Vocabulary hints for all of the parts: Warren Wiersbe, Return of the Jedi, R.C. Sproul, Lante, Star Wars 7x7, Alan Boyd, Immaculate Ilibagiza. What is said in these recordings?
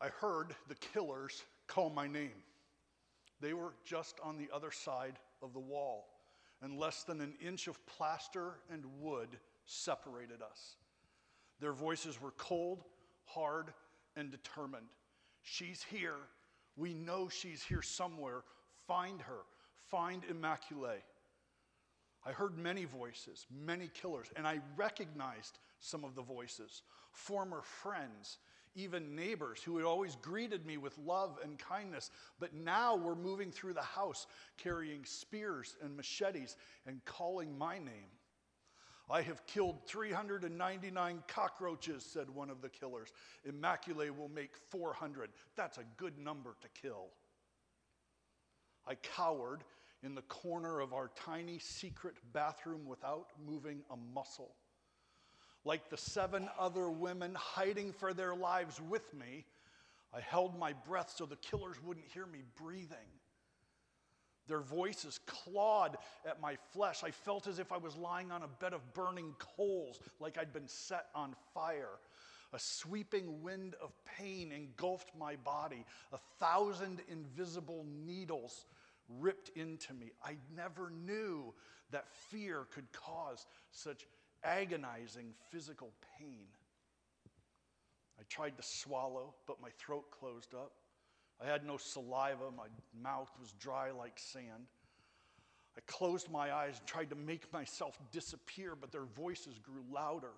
I heard the killers call my name. They were just on the other side of the wall, and less than an inch of plaster and wood separated us. Their voices were cold, hard, and determined. She's here. We know she's here somewhere. Find her. Find Immaculate. I heard many voices, many killers, and I recognized some of the voices, former friends, even neighbors who had always greeted me with love and kindness, but now were moving through the house carrying spears and machetes and calling my name. I have killed 399 cockroaches, said one of the killers. Immaculate will make 400. That's a good number to kill. I cowered in the corner of our tiny secret bathroom without moving a muscle. Like the 7 other women hiding for their lives with me, I held my breath so the killers wouldn't hear me breathing. Their voices clawed at my flesh. I felt as if I was lying on a bed of burning coals, like I'd been set on fire. A sweeping wind of pain engulfed my body. 1,000 invisible needles ripped into me. I never knew that fear could cause such agonizing physical pain. I tried to swallow, but my throat closed up. I had no saliva. My mouth was dry like sand. I closed my eyes and tried to make myself disappear, but their voices grew louder.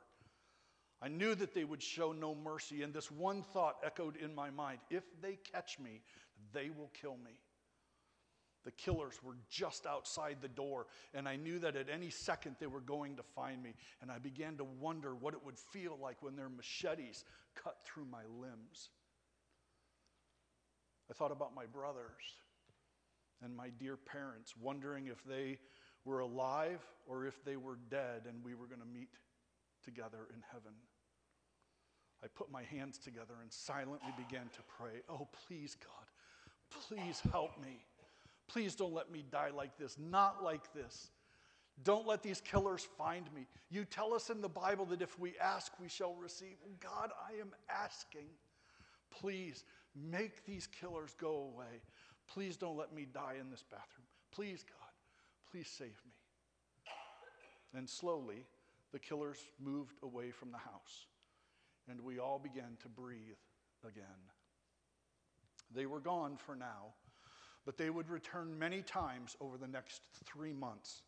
I knew that they would show no mercy, and this one thought echoed in my mind: if they catch me, they will kill me. The killers were just outside the door, and I knew that at any second they were going to find me, and I began to wonder what it would feel like when their machetes cut through my limbs. I thought about my brothers and my dear parents, wondering if they were alive or if they were dead and we were going to meet together in heaven. I put my hands together and silently began to pray. Oh, please, God, please help me. Please don't let me die like this, not like this. Don't let these killers find me. You tell us in the Bible that if we ask, we shall receive. God, I am asking. Please make these killers go away. Please don't let me die in this bathroom. Please, God, please save me. And slowly, the killers moved away from the house, and we all began to breathe again. They were gone for now, but they would return many times over the next 3 months.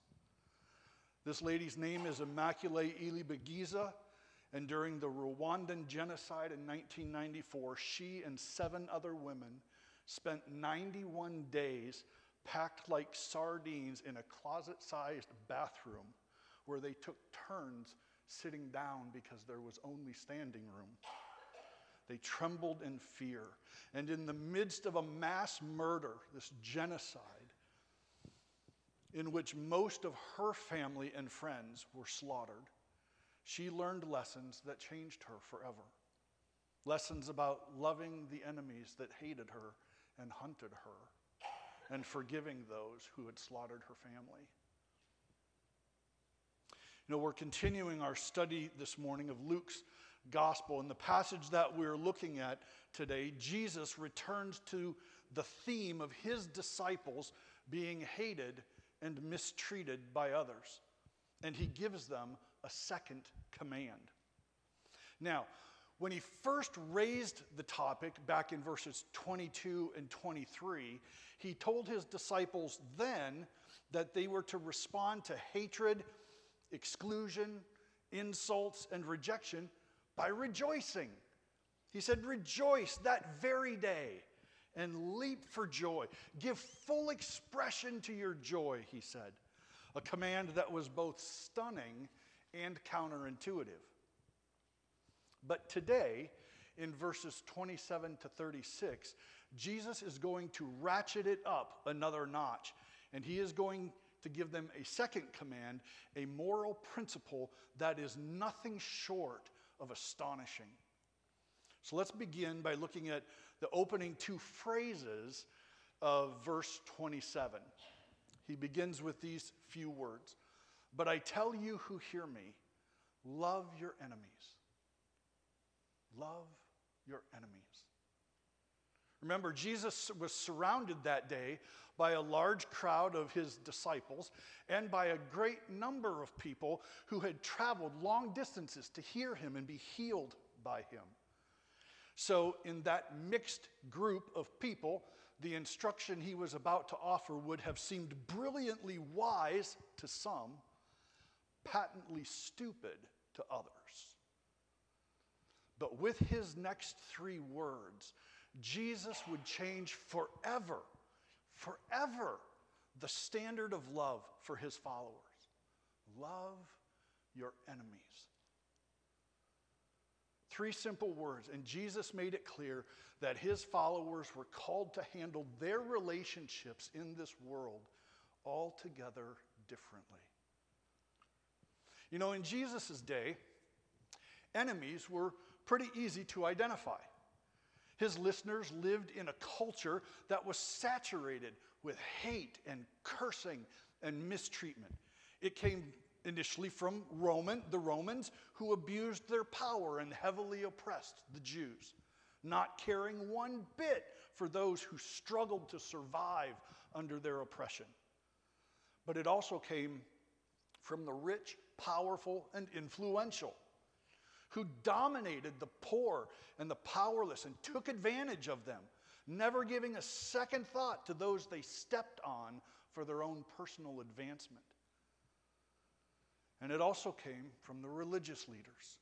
This lady's name is Immaculate Ilibagiza, and during the Rwandan genocide in 1994, she and 7 other women spent 91 days packed like sardines in a closet-sized bathroom where they took turns sitting down because there was only standing room. They trembled in fear. And in the midst of a mass murder, this genocide, in which most of her family and friends were slaughtered, she learned lessons that changed her forever. Lessons about loving the enemies that hated her and hunted her, and forgiving those who had slaughtered her family. You know, we're continuing our study this morning of Luke's Gospel. In the passage that we're looking at today, Jesus returns to the theme of his disciples being hated and mistreated by others, and he gives them a second command. Now, when he first raised the topic back in verses 22 and 23, he told his disciples then that they were to respond to hatred, exclusion, insults, and rejection by rejoicing. He said, rejoice that very day and leap for joy. Give full expression to your joy, he said. A command that was both stunning and counterintuitive. But today, in verses 27 to 36, Jesus is going to ratchet it up another notch, and he is going to give them a second command, a moral principle that is nothing short of astonishing. So let's begin by looking at the opening 2 phrases of verse 27. He begins with these few words. But I tell you who hear me, love your enemies. Love your enemies. Remember, Jesus was surrounded that day by a large crowd of his disciples and by a great number of people who had traveled long distances to hear him and be healed by him. So in that mixed group of people, the instruction he was about to offer would have seemed brilliantly wise to some, patently stupid to others. But with his next three words, Jesus would change forever the standard of love for his followers. Love your enemies. Three simple words, and Jesus made it clear that his followers were called to handle their relationships in this world altogether differently. You know, in Jesus' day, enemies were pretty easy to identify. His listeners lived in a culture that was saturated with hate and cursing and mistreatment. It came initially from the Romans, who abused their power and heavily oppressed the Jews, not caring one bit for those who struggled to survive under their oppression. But it also came from the rich, powerful, and influential, who dominated the poor and the powerless and took advantage of them, never giving a second thought to those they stepped on for their own personal advancement. And it also came from the religious leaders,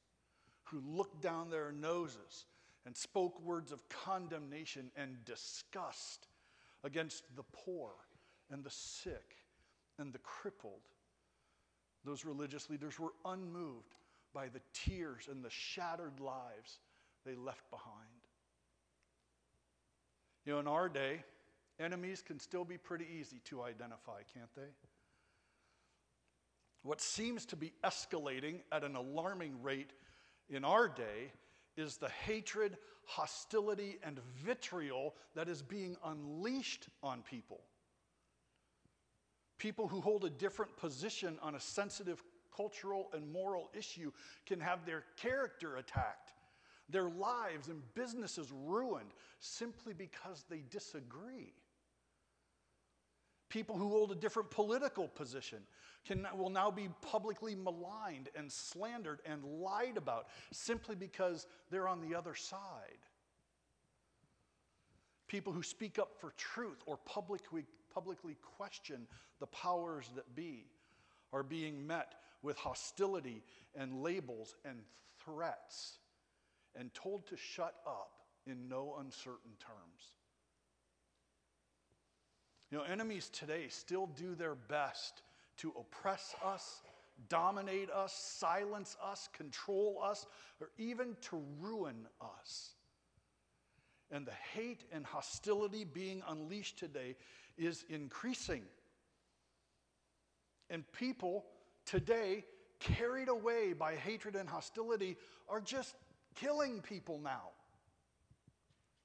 who looked down their noses and spoke words of condemnation and disgust against the poor and the sick and the crippled. Those religious leaders were unmoved by the tears and the shattered lives they left behind. You know, in our day, enemies can still be pretty easy to identify, can't they? What seems to be escalating at an alarming rate in our day is the hatred, hostility, and vitriol that is being unleashed on people. People who hold a different position on a sensitive cultural and moral issue can have their character attacked, their lives and businesses ruined simply because they disagree. People who hold a different political position will now be publicly maligned and slandered and lied about simply because they're on the other side. People who speak up for truth or publicly question the powers that be are being met with hostility and labels and threats and told to shut up in no uncertain terms. You know, enemies today still do their best to oppress us, dominate us, silence us, control us, or even to ruin us. And the hate and hostility being unleashed today is increasing. And people today, carried away by hatred and hostility, are just killing people now.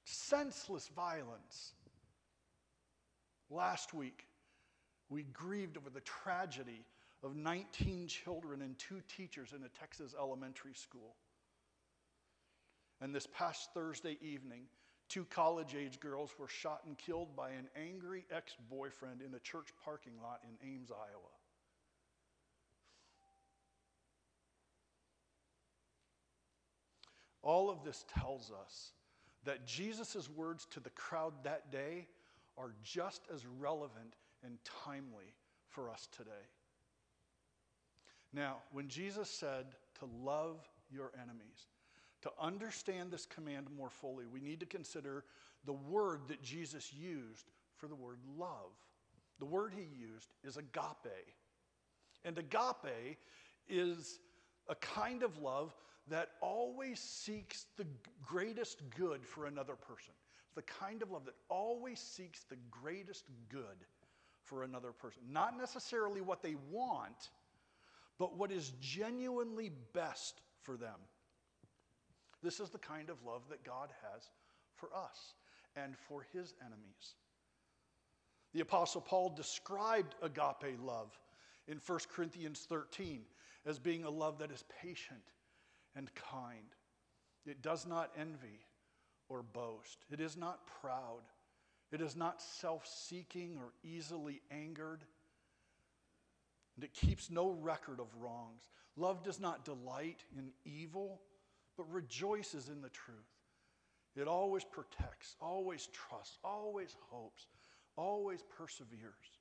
Senseless violence. Last week, we grieved over the tragedy of 19 children and 2 teachers in a Texas elementary school. And this past Thursday evening, 2 college-age girls were shot and killed by an angry ex-boyfriend in a church parking lot in Ames, Iowa. All of this tells us that Jesus' words to the crowd that day are just as relevant and timely for us today. Now, when Jesus said to love your enemies, to understand this command more fully, we need to consider the word that Jesus used for the word love. The word he used is agape. And agape is a kind of love that always seeks the greatest good for another person. The kind of love that always seeks the greatest good for another person. Not necessarily what they want, but what is genuinely best for them. This is the kind of love that God has for us and for his enemies. The Apostle Paul described agape love in 1 Corinthians 13 as being a love that is patient and kind. It does not envy or boast. It is not proud. It is not self-seeking or easily angered. And it keeps no record of wrongs. Love does not delight in evil, but rejoices in the truth. It always protects, always trusts, always hopes, always perseveres.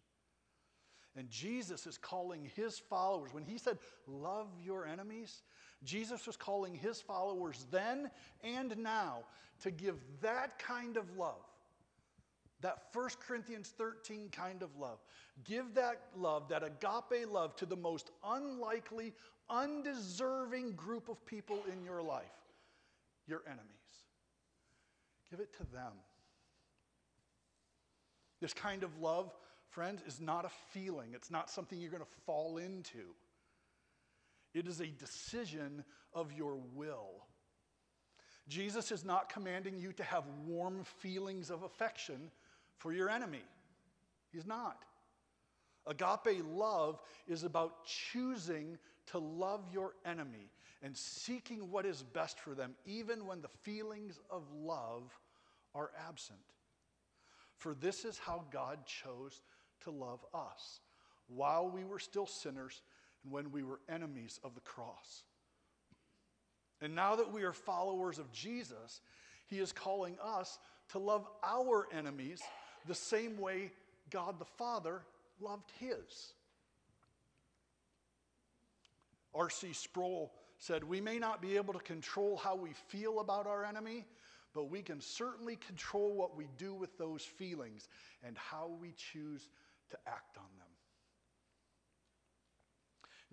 And Jesus is calling his followers. When he said, love your enemies, Jesus was calling his followers then and now to give that kind of love, that 1 Corinthians 13 kind of love. Give that love, that agape love, to the most unlikely, undeserving group of people in your life, your enemies. Give it to them. This kind of love, friends, is not a feeling. It's not something you're going to fall into. It is a decision of your will. Jesus is not commanding you to have warm feelings of affection for your enemy. He's not. Agape love is about choosing to love your enemy and seeking what is best for them, even when the feelings of love are absent. For this is how God chose to love us while we were still sinners and when we were enemies of the cross. And now that we are followers of Jesus, he is calling us to love our enemies the same way God the Father loved his. R.C. Sproul said, "We may not be able to control how we feel about our enemy, but we can certainly control what we do with those feelings and how we choose to act on them."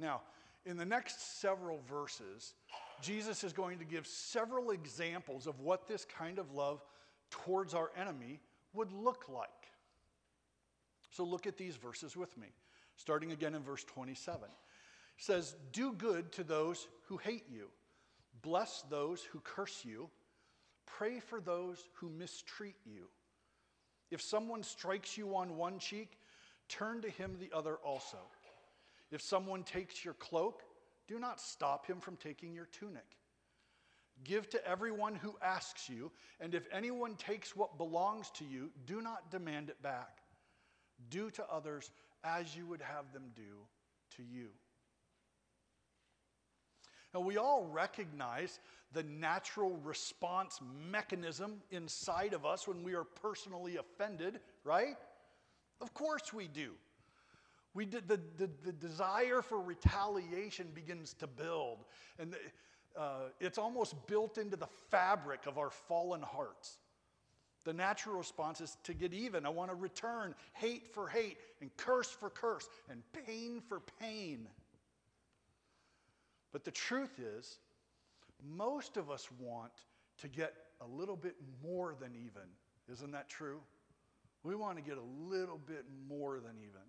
Now, in the next several verses, Jesus is going to give several examples of what this kind of love towards our enemy would look like. So look at these verses with me, starting again in verse 27. It says, "Do good to those who hate you. Bless those who curse you. Pray for those who mistreat you. If someone strikes you on one cheek, turn to him the other also. If someone takes your cloak, do not stop him from taking your tunic. Give to everyone who asks you, and if anyone takes what belongs to you, do not demand it back. Do to others as you would have them do to you." Now, we all recognize the natural response mechanism inside of us when we are personally offended, right? Of course we do. The desire for retaliation begins to build, and it's almost built into the fabric of our fallen hearts. The natural response is to get even. I want to return hate for hate and curse for curse and pain for pain. But the truth is, most of us want to get a little bit more than even. Isn't that true? We want to get a little bit more than even.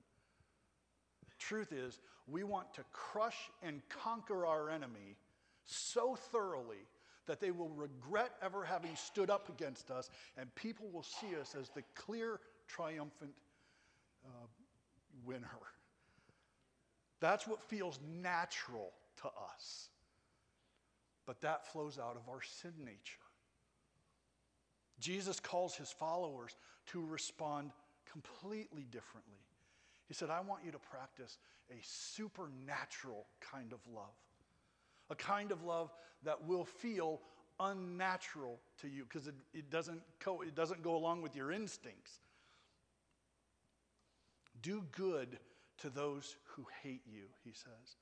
Truth is, we want to crush and conquer our enemy so thoroughly that they will regret ever having stood up against us, and people will see us as the clear, triumphant winner. That's what feels natural to us. But that flows out of our sin nature. Jesus calls his followers to respond completely differently. He said, I want you to practice a supernatural kind of love, a kind of love that will feel unnatural to you because it doesn't go along with your instincts. Do good to those who hate you, he says.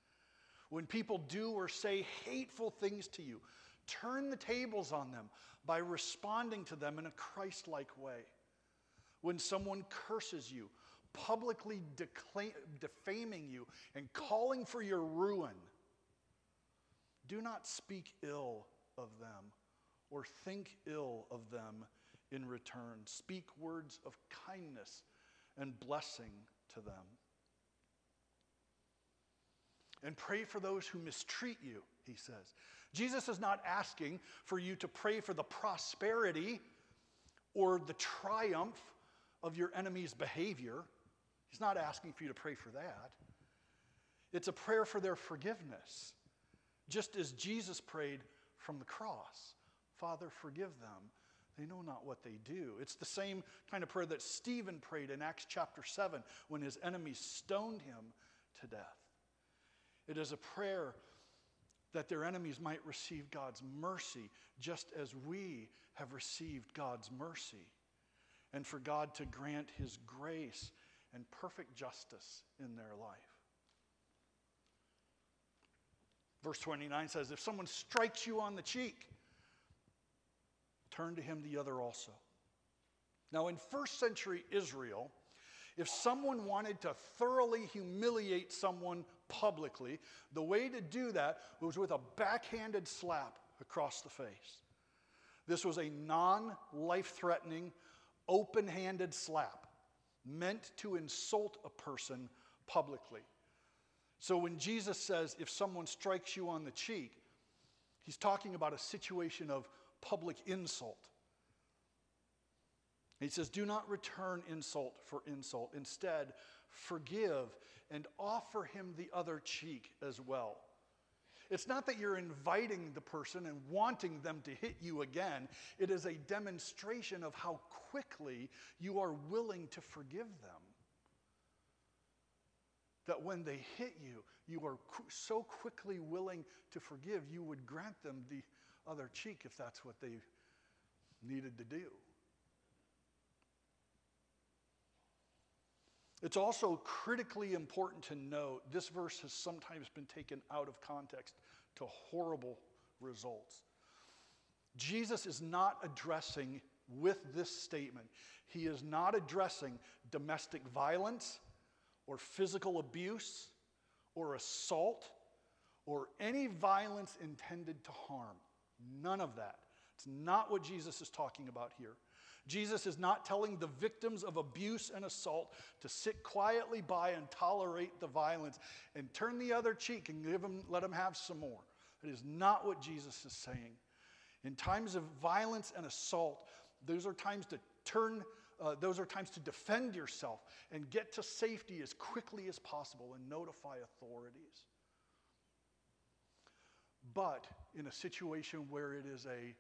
When people do or say hateful things to you, turn the tables on them by responding to them in a Christ-like way. When someone curses you, publicly defaming you and calling for your ruin, do not speak ill of them or think ill of them in return. Speak words of kindness and blessing to them. And pray for those who mistreat you, he says. Jesus is not asking for you to pray for the prosperity or the triumph of your enemy's behavior. He's not asking for you to pray for that. It's a prayer for their forgiveness, just as Jesus prayed from the cross, "Father, forgive them. They know not what they do. It's the same kind of prayer that Stephen prayed in Acts chapter 7 when his enemies stoned him to death. It is a prayer that their enemies might receive God's mercy just as we have received God's mercy, and for God to grant his grace and perfect justice in their life. Verse 29 says, if someone strikes you on the cheek, turn to him the other also. Now, in first century Israel, if someone wanted to thoroughly humiliate someone publicly, the way to do that was with a backhanded slap across the face. This was a non-life-threatening, open-handed slap meant to insult a person publicly. So when Jesus says, if someone strikes you on the cheek, he's talking about a situation of public insult. He says, do not return insult for insult. Instead, forgive and offer him the other cheek as well. It's not that you're inviting the person and wanting them to hit you again. It is a demonstration of how quickly you are willing to forgive them. That when they hit you, you are so quickly willing to forgive, you would grant them the other cheek if that's what they needed to do. It's also critically important to note this verse has sometimes been taken out of context to horrible results. Jesus is not addressing with this statement, he is not addressing domestic violence or physical abuse or assault or any violence intended to harm. None of that. It's not what Jesus is talking about here. Jesus is not telling the victims of abuse and assault to sit quietly by and tolerate the violence and turn the other cheek and let them have some more. That is not what Jesus is saying. In times of violence and assault, those are times to defend yourself and get to safety as quickly as possible and notify authorities. But in a situation where it is a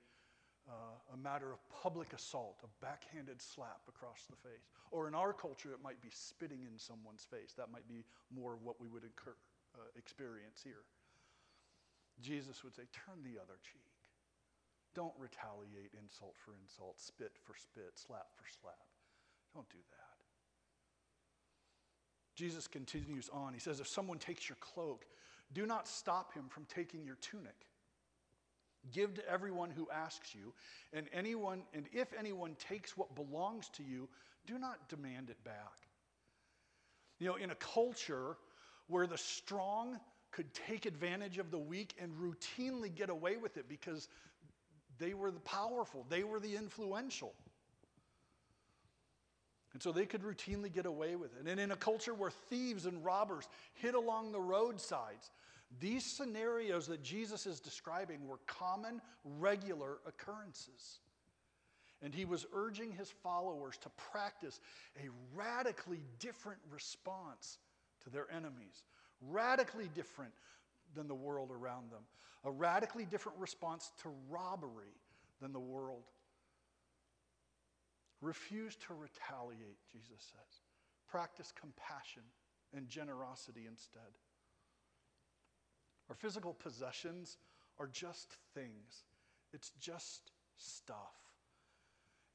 matter of public assault, a backhanded slap across the face. Or in our culture, it might be spitting in someone's face. That might be more what we would experience here. Jesus would say, turn the other cheek. Don't retaliate insult for insult, spit for spit, slap for slap. Don't do that. Jesus continues on. He says, if someone takes your cloak, do not stop him from taking your tunic. Give to everyone who asks you, and if anyone takes what belongs to you, do not demand it back. You know, in a culture where the strong could take advantage of the weak and routinely get away with it because they were the powerful, they were the influential. And so they could routinely get away with it. And in a culture where thieves and robbers hid along the roadsides, these scenarios that Jesus is describing were common, regular occurrences. And he was urging his followers to practice a radically different response to their enemies, radically different than the world around them, a radically different response to robbery than the world. Refuse to retaliate, Jesus says. Practice compassion and generosity instead. Our physical possessions are just things. It's just stuff.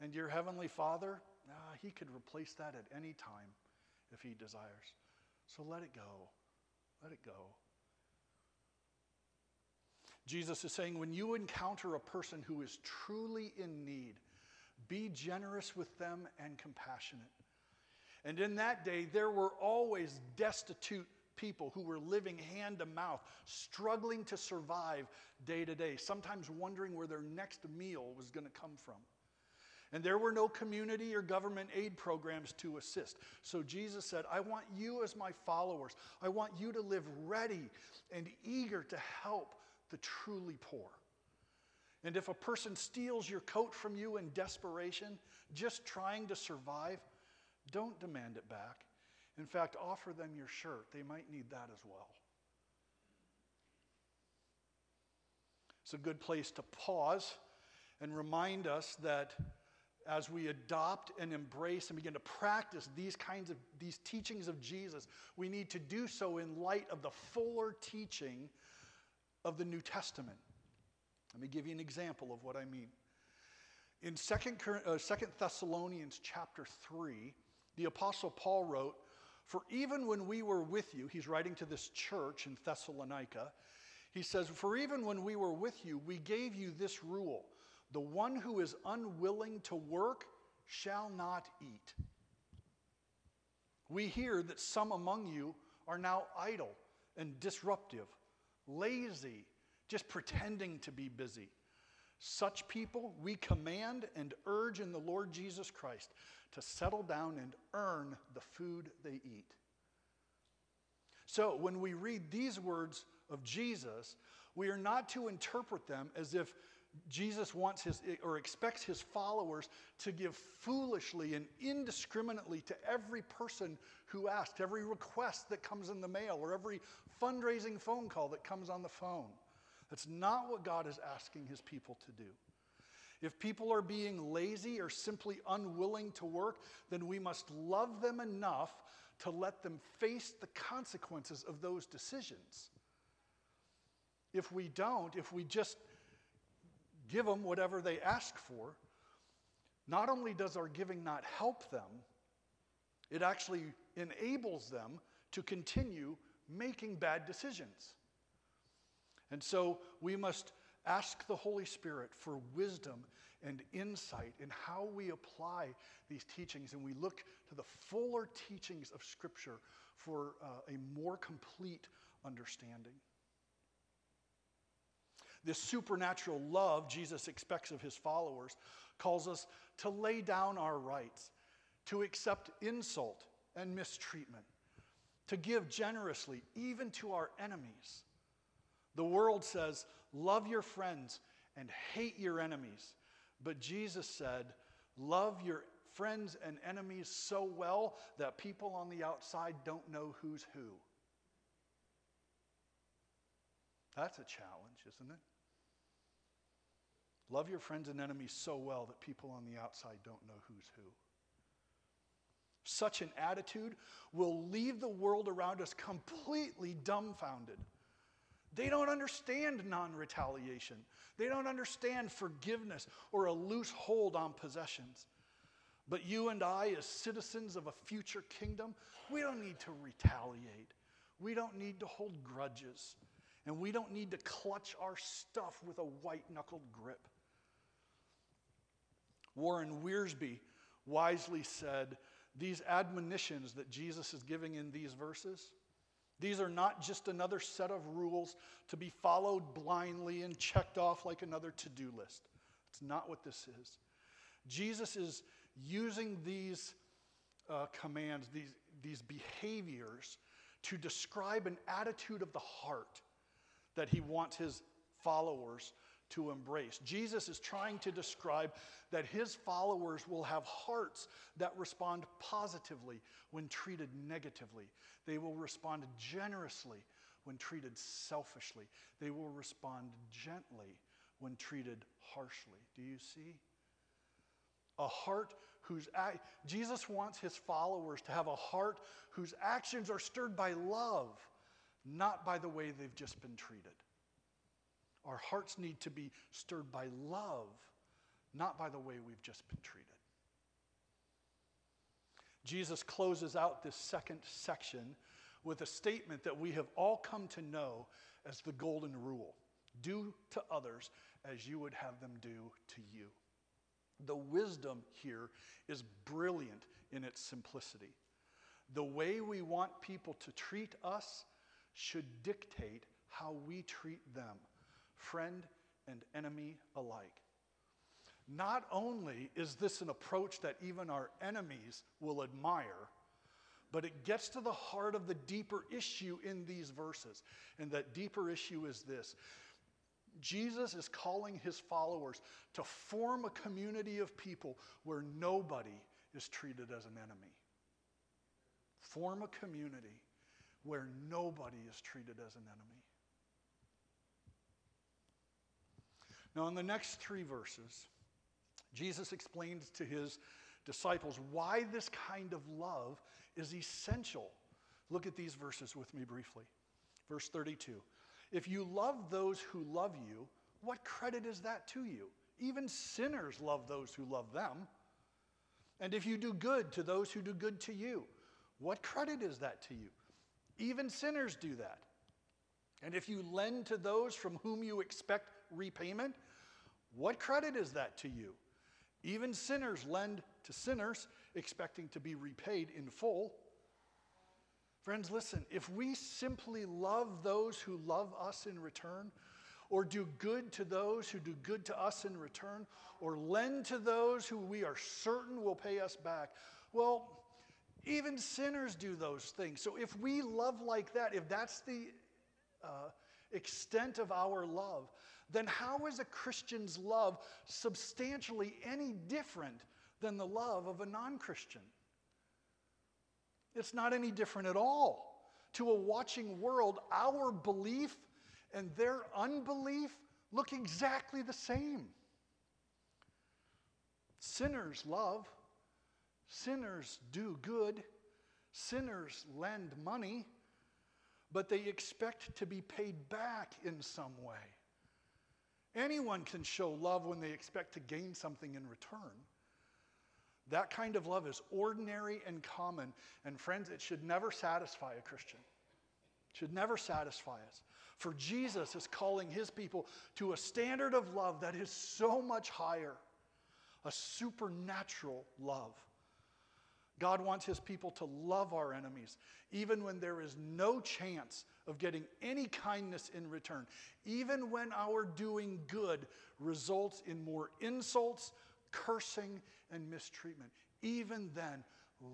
And your Heavenly Father, he could replace that at any time if he desires. So let it go. Let it go. Jesus is saying when you encounter a person who is truly in need, be generous with them and compassionate. And in that day, there were always destitute people who were living hand to mouth, struggling to survive day to day, sometimes wondering where their next meal was going to come from. And there were no community or government aid programs to assist. So Jesus said, I want you as my followers. I want you to live ready and eager to help the truly poor. And if a person steals your coat from you in desperation, just trying to survive, don't demand it back. In fact, offer them your shirt. They might need that as well. It's a good place to pause and remind us that as we adopt and embrace and begin to practice these teachings of Jesus, we need to do so in light of the fuller teaching of the New Testament. Let me give you an example of what I mean. In 2 Thessalonians chapter 3, the Apostle Paul wrote, "For even when we were with you," he's writing to this church in Thessalonica, he says, "For even when we were with you, we gave you this rule: the one who is unwilling to work shall not eat. We hear that some among you are now idle and disruptive, lazy, just pretending to be busy. Such people we command and urge in the Lord Jesus Christ to settle down and earn the food they eat." So when we read these words of Jesus, we are not to interpret them as if Jesus wants his or expects his followers to give foolishly and indiscriminately to every person who asks, every request that comes in the mail, or every fundraising phone call that comes on the phone. That's not what God is asking his people to do. If people are being lazy or simply unwilling to work, then we must love them enough to let them face the consequences of those decisions. If we don't, if we just give them whatever they ask for, not only does our giving not help them, it actually enables them to continue making bad decisions. And so we must ask the Holy Spirit for wisdom and insight in how we apply these teachings, and we look to the fuller teachings of Scripture for a more complete understanding. This supernatural love Jesus expects of his followers calls us to lay down our rights, to accept insult and mistreatment, to give generously even to our enemies. The world says, "Love your friends and hate your enemies." But Jesus said, "Love your friends and enemies so well that people on the outside don't know who's who." That's a challenge, isn't it? Love your friends and enemies so well that people on the outside don't know who's who. Such an attitude will leave the world around us completely dumbfounded. They don't understand non-retaliation. They don't understand forgiveness or a loose hold on possessions. But you and I, as citizens of a future kingdom, we don't need to retaliate. We don't need to hold grudges. And we don't need to clutch our stuff with a white-knuckled grip. Warren Wiersbe wisely said, "These admonitions that Jesus is giving in these verses, these are not just another set of rules to be followed blindly and checked off like another to-do list." That's not what this is. Jesus is using these commands, these behaviors, to describe an attitude of the heart that he wants his followers to embrace. Jesus is trying to describe that his followers will have hearts that respond positively when treated negatively. They will respond generously when treated selfishly. They will respond gently when treated harshly. Do you see? A heart whose Jesus wants his followers to have a heart whose actions are stirred by love, not by the way they've just been treated. Our hearts need to be stirred by love, not by the way we've just been treated. Jesus closes out this second section with a statement that we have all come to know as the golden rule: do to others as you would have them do to you. The wisdom here is brilliant in its simplicity. The way we want people to treat us should dictate how we treat them, friend and enemy alike. Not only is this an approach that even our enemies will admire, but it gets to the heart of the deeper issue in these verses. And that deeper issue is this: Jesus is calling his followers to form a community of people where nobody is treated as an enemy. Form a community where nobody is treated as an enemy. Now, in the next three verses, Jesus explained to his disciples why this kind of love is essential. Look at these verses with me briefly. Verse 32, if you love those who love you, what credit is that to you? Even sinners love those who love them. And if you do good to those who do good to you, what credit is that to you? Even sinners do that. And if you lend to those from whom you expect repayment, what credit is that to you? Even sinners lend to sinners, expecting to be repaid in full. Friends, listen, if we simply love those who love us in return, or do good to those who do good to us in return, or lend to those who we are certain will pay us back, well, even sinners do those things. So if we love like that, if that's the extent of our love, then how is a Christian's love substantially any different than the love of a non-Christian? It's not any different at all. To a watching world, our belief and their unbelief look exactly the same. Sinners love, sinners do good, sinners lend money, but they expect to be paid back in some way. Anyone can show love when they expect to gain something in return. That kind of love is ordinary and common, and friends, it should never satisfy a Christian. It should never satisfy us. For Jesus is calling his people to a standard of love that is so much higher, a supernatural love. God wants his people to love our enemies, even when there is no chance of getting any kindness in return, even when our doing good results in more insults, cursing, and mistreatment. Even then,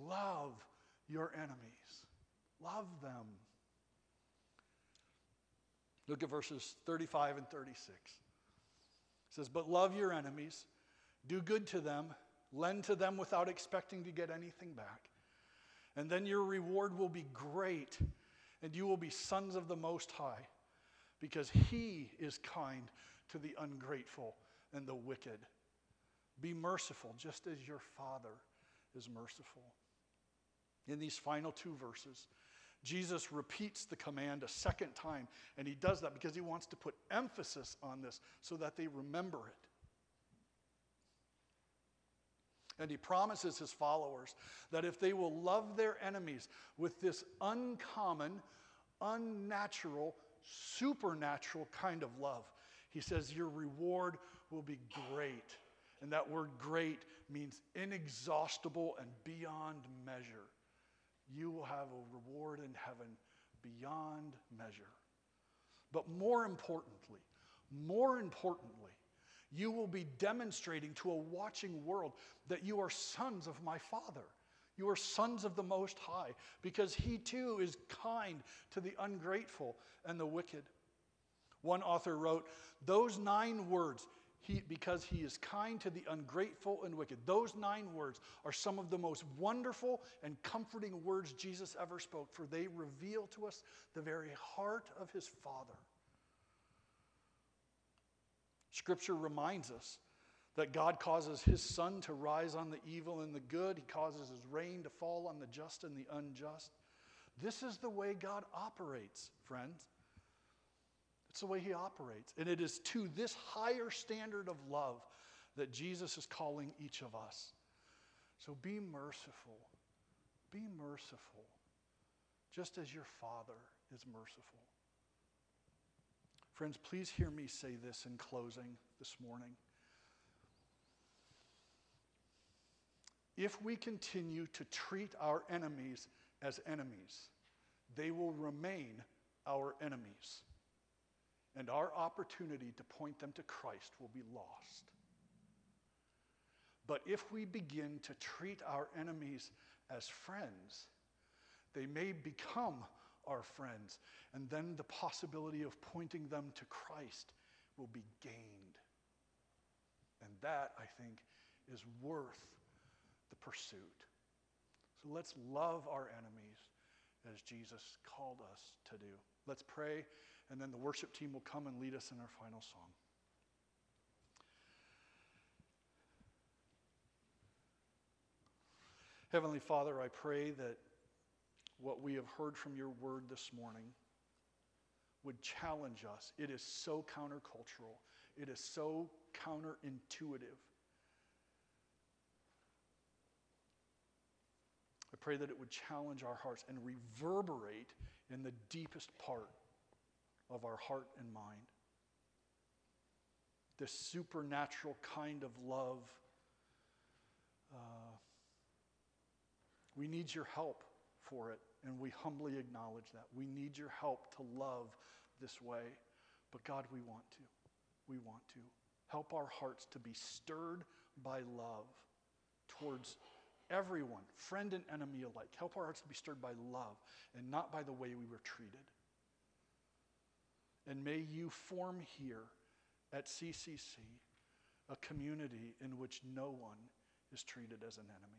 love your enemies. Love them. Look at verses 35 and 36. It says, but love your enemies, do good to them, lend to them without expecting to get anything back. And then your reward will be great, and you will be sons of the Most High, because he is kind to the ungrateful and the wicked. Be merciful, just as your Father is merciful. In these final two verses, Jesus repeats the command a second time, and he does that because he wants to put emphasis on this so that they remember it. And he promises his followers that if they will love their enemies with this uncommon, unnatural, supernatural kind of love, he says your reward will be great. And that word great means inexhaustible and beyond measure. You will have a reward in heaven beyond measure. But more importantly, you will be demonstrating to a watching world that you are sons of my Father. You are sons of the Most High, because he too is kind to the ungrateful and the wicked. One author wrote, those nine words, because he is kind to the ungrateful and wicked, those nine words are some of the most wonderful and comforting words Jesus ever spoke, for they reveal to us the very heart of his Father. Scripture reminds us that God causes his sun to rise on the evil and the good. He causes his rain to fall on the just and the unjust. This is the way God operates, friends. It's the way he operates. And it is to this higher standard of love that Jesus is calling each of us. So be merciful. Be merciful, just as your Father is merciful. Friends, please hear me say this in closing this morning. If we continue to treat our enemies as enemies, they will remain our enemies, and our opportunity to point them to Christ will be lost. But if we begin to treat our enemies as friends, they may become our friends, and then the possibility of pointing them to Christ will be gained. And that, I think, is worth the pursuit. So let's love our enemies as Jesus called us to do. Let's pray, and then the worship team will come and lead us in our final song. Heavenly Father, I pray that what we have heard from your word this morning would challenge us. It is so countercultural. It is so counterintuitive. I pray that it would challenge our hearts and reverberate in the deepest part of our heart and mind. This supernatural kind of love. We need your help for it, and we humbly acknowledge that. We need your help to love this way, but God, we want to. We want to. Help our hearts to be stirred by love towards everyone, friend and enemy alike. Help our hearts to be stirred by love and not by the way we were treated. And may you form here at CCC a community in which no one is treated as an enemy.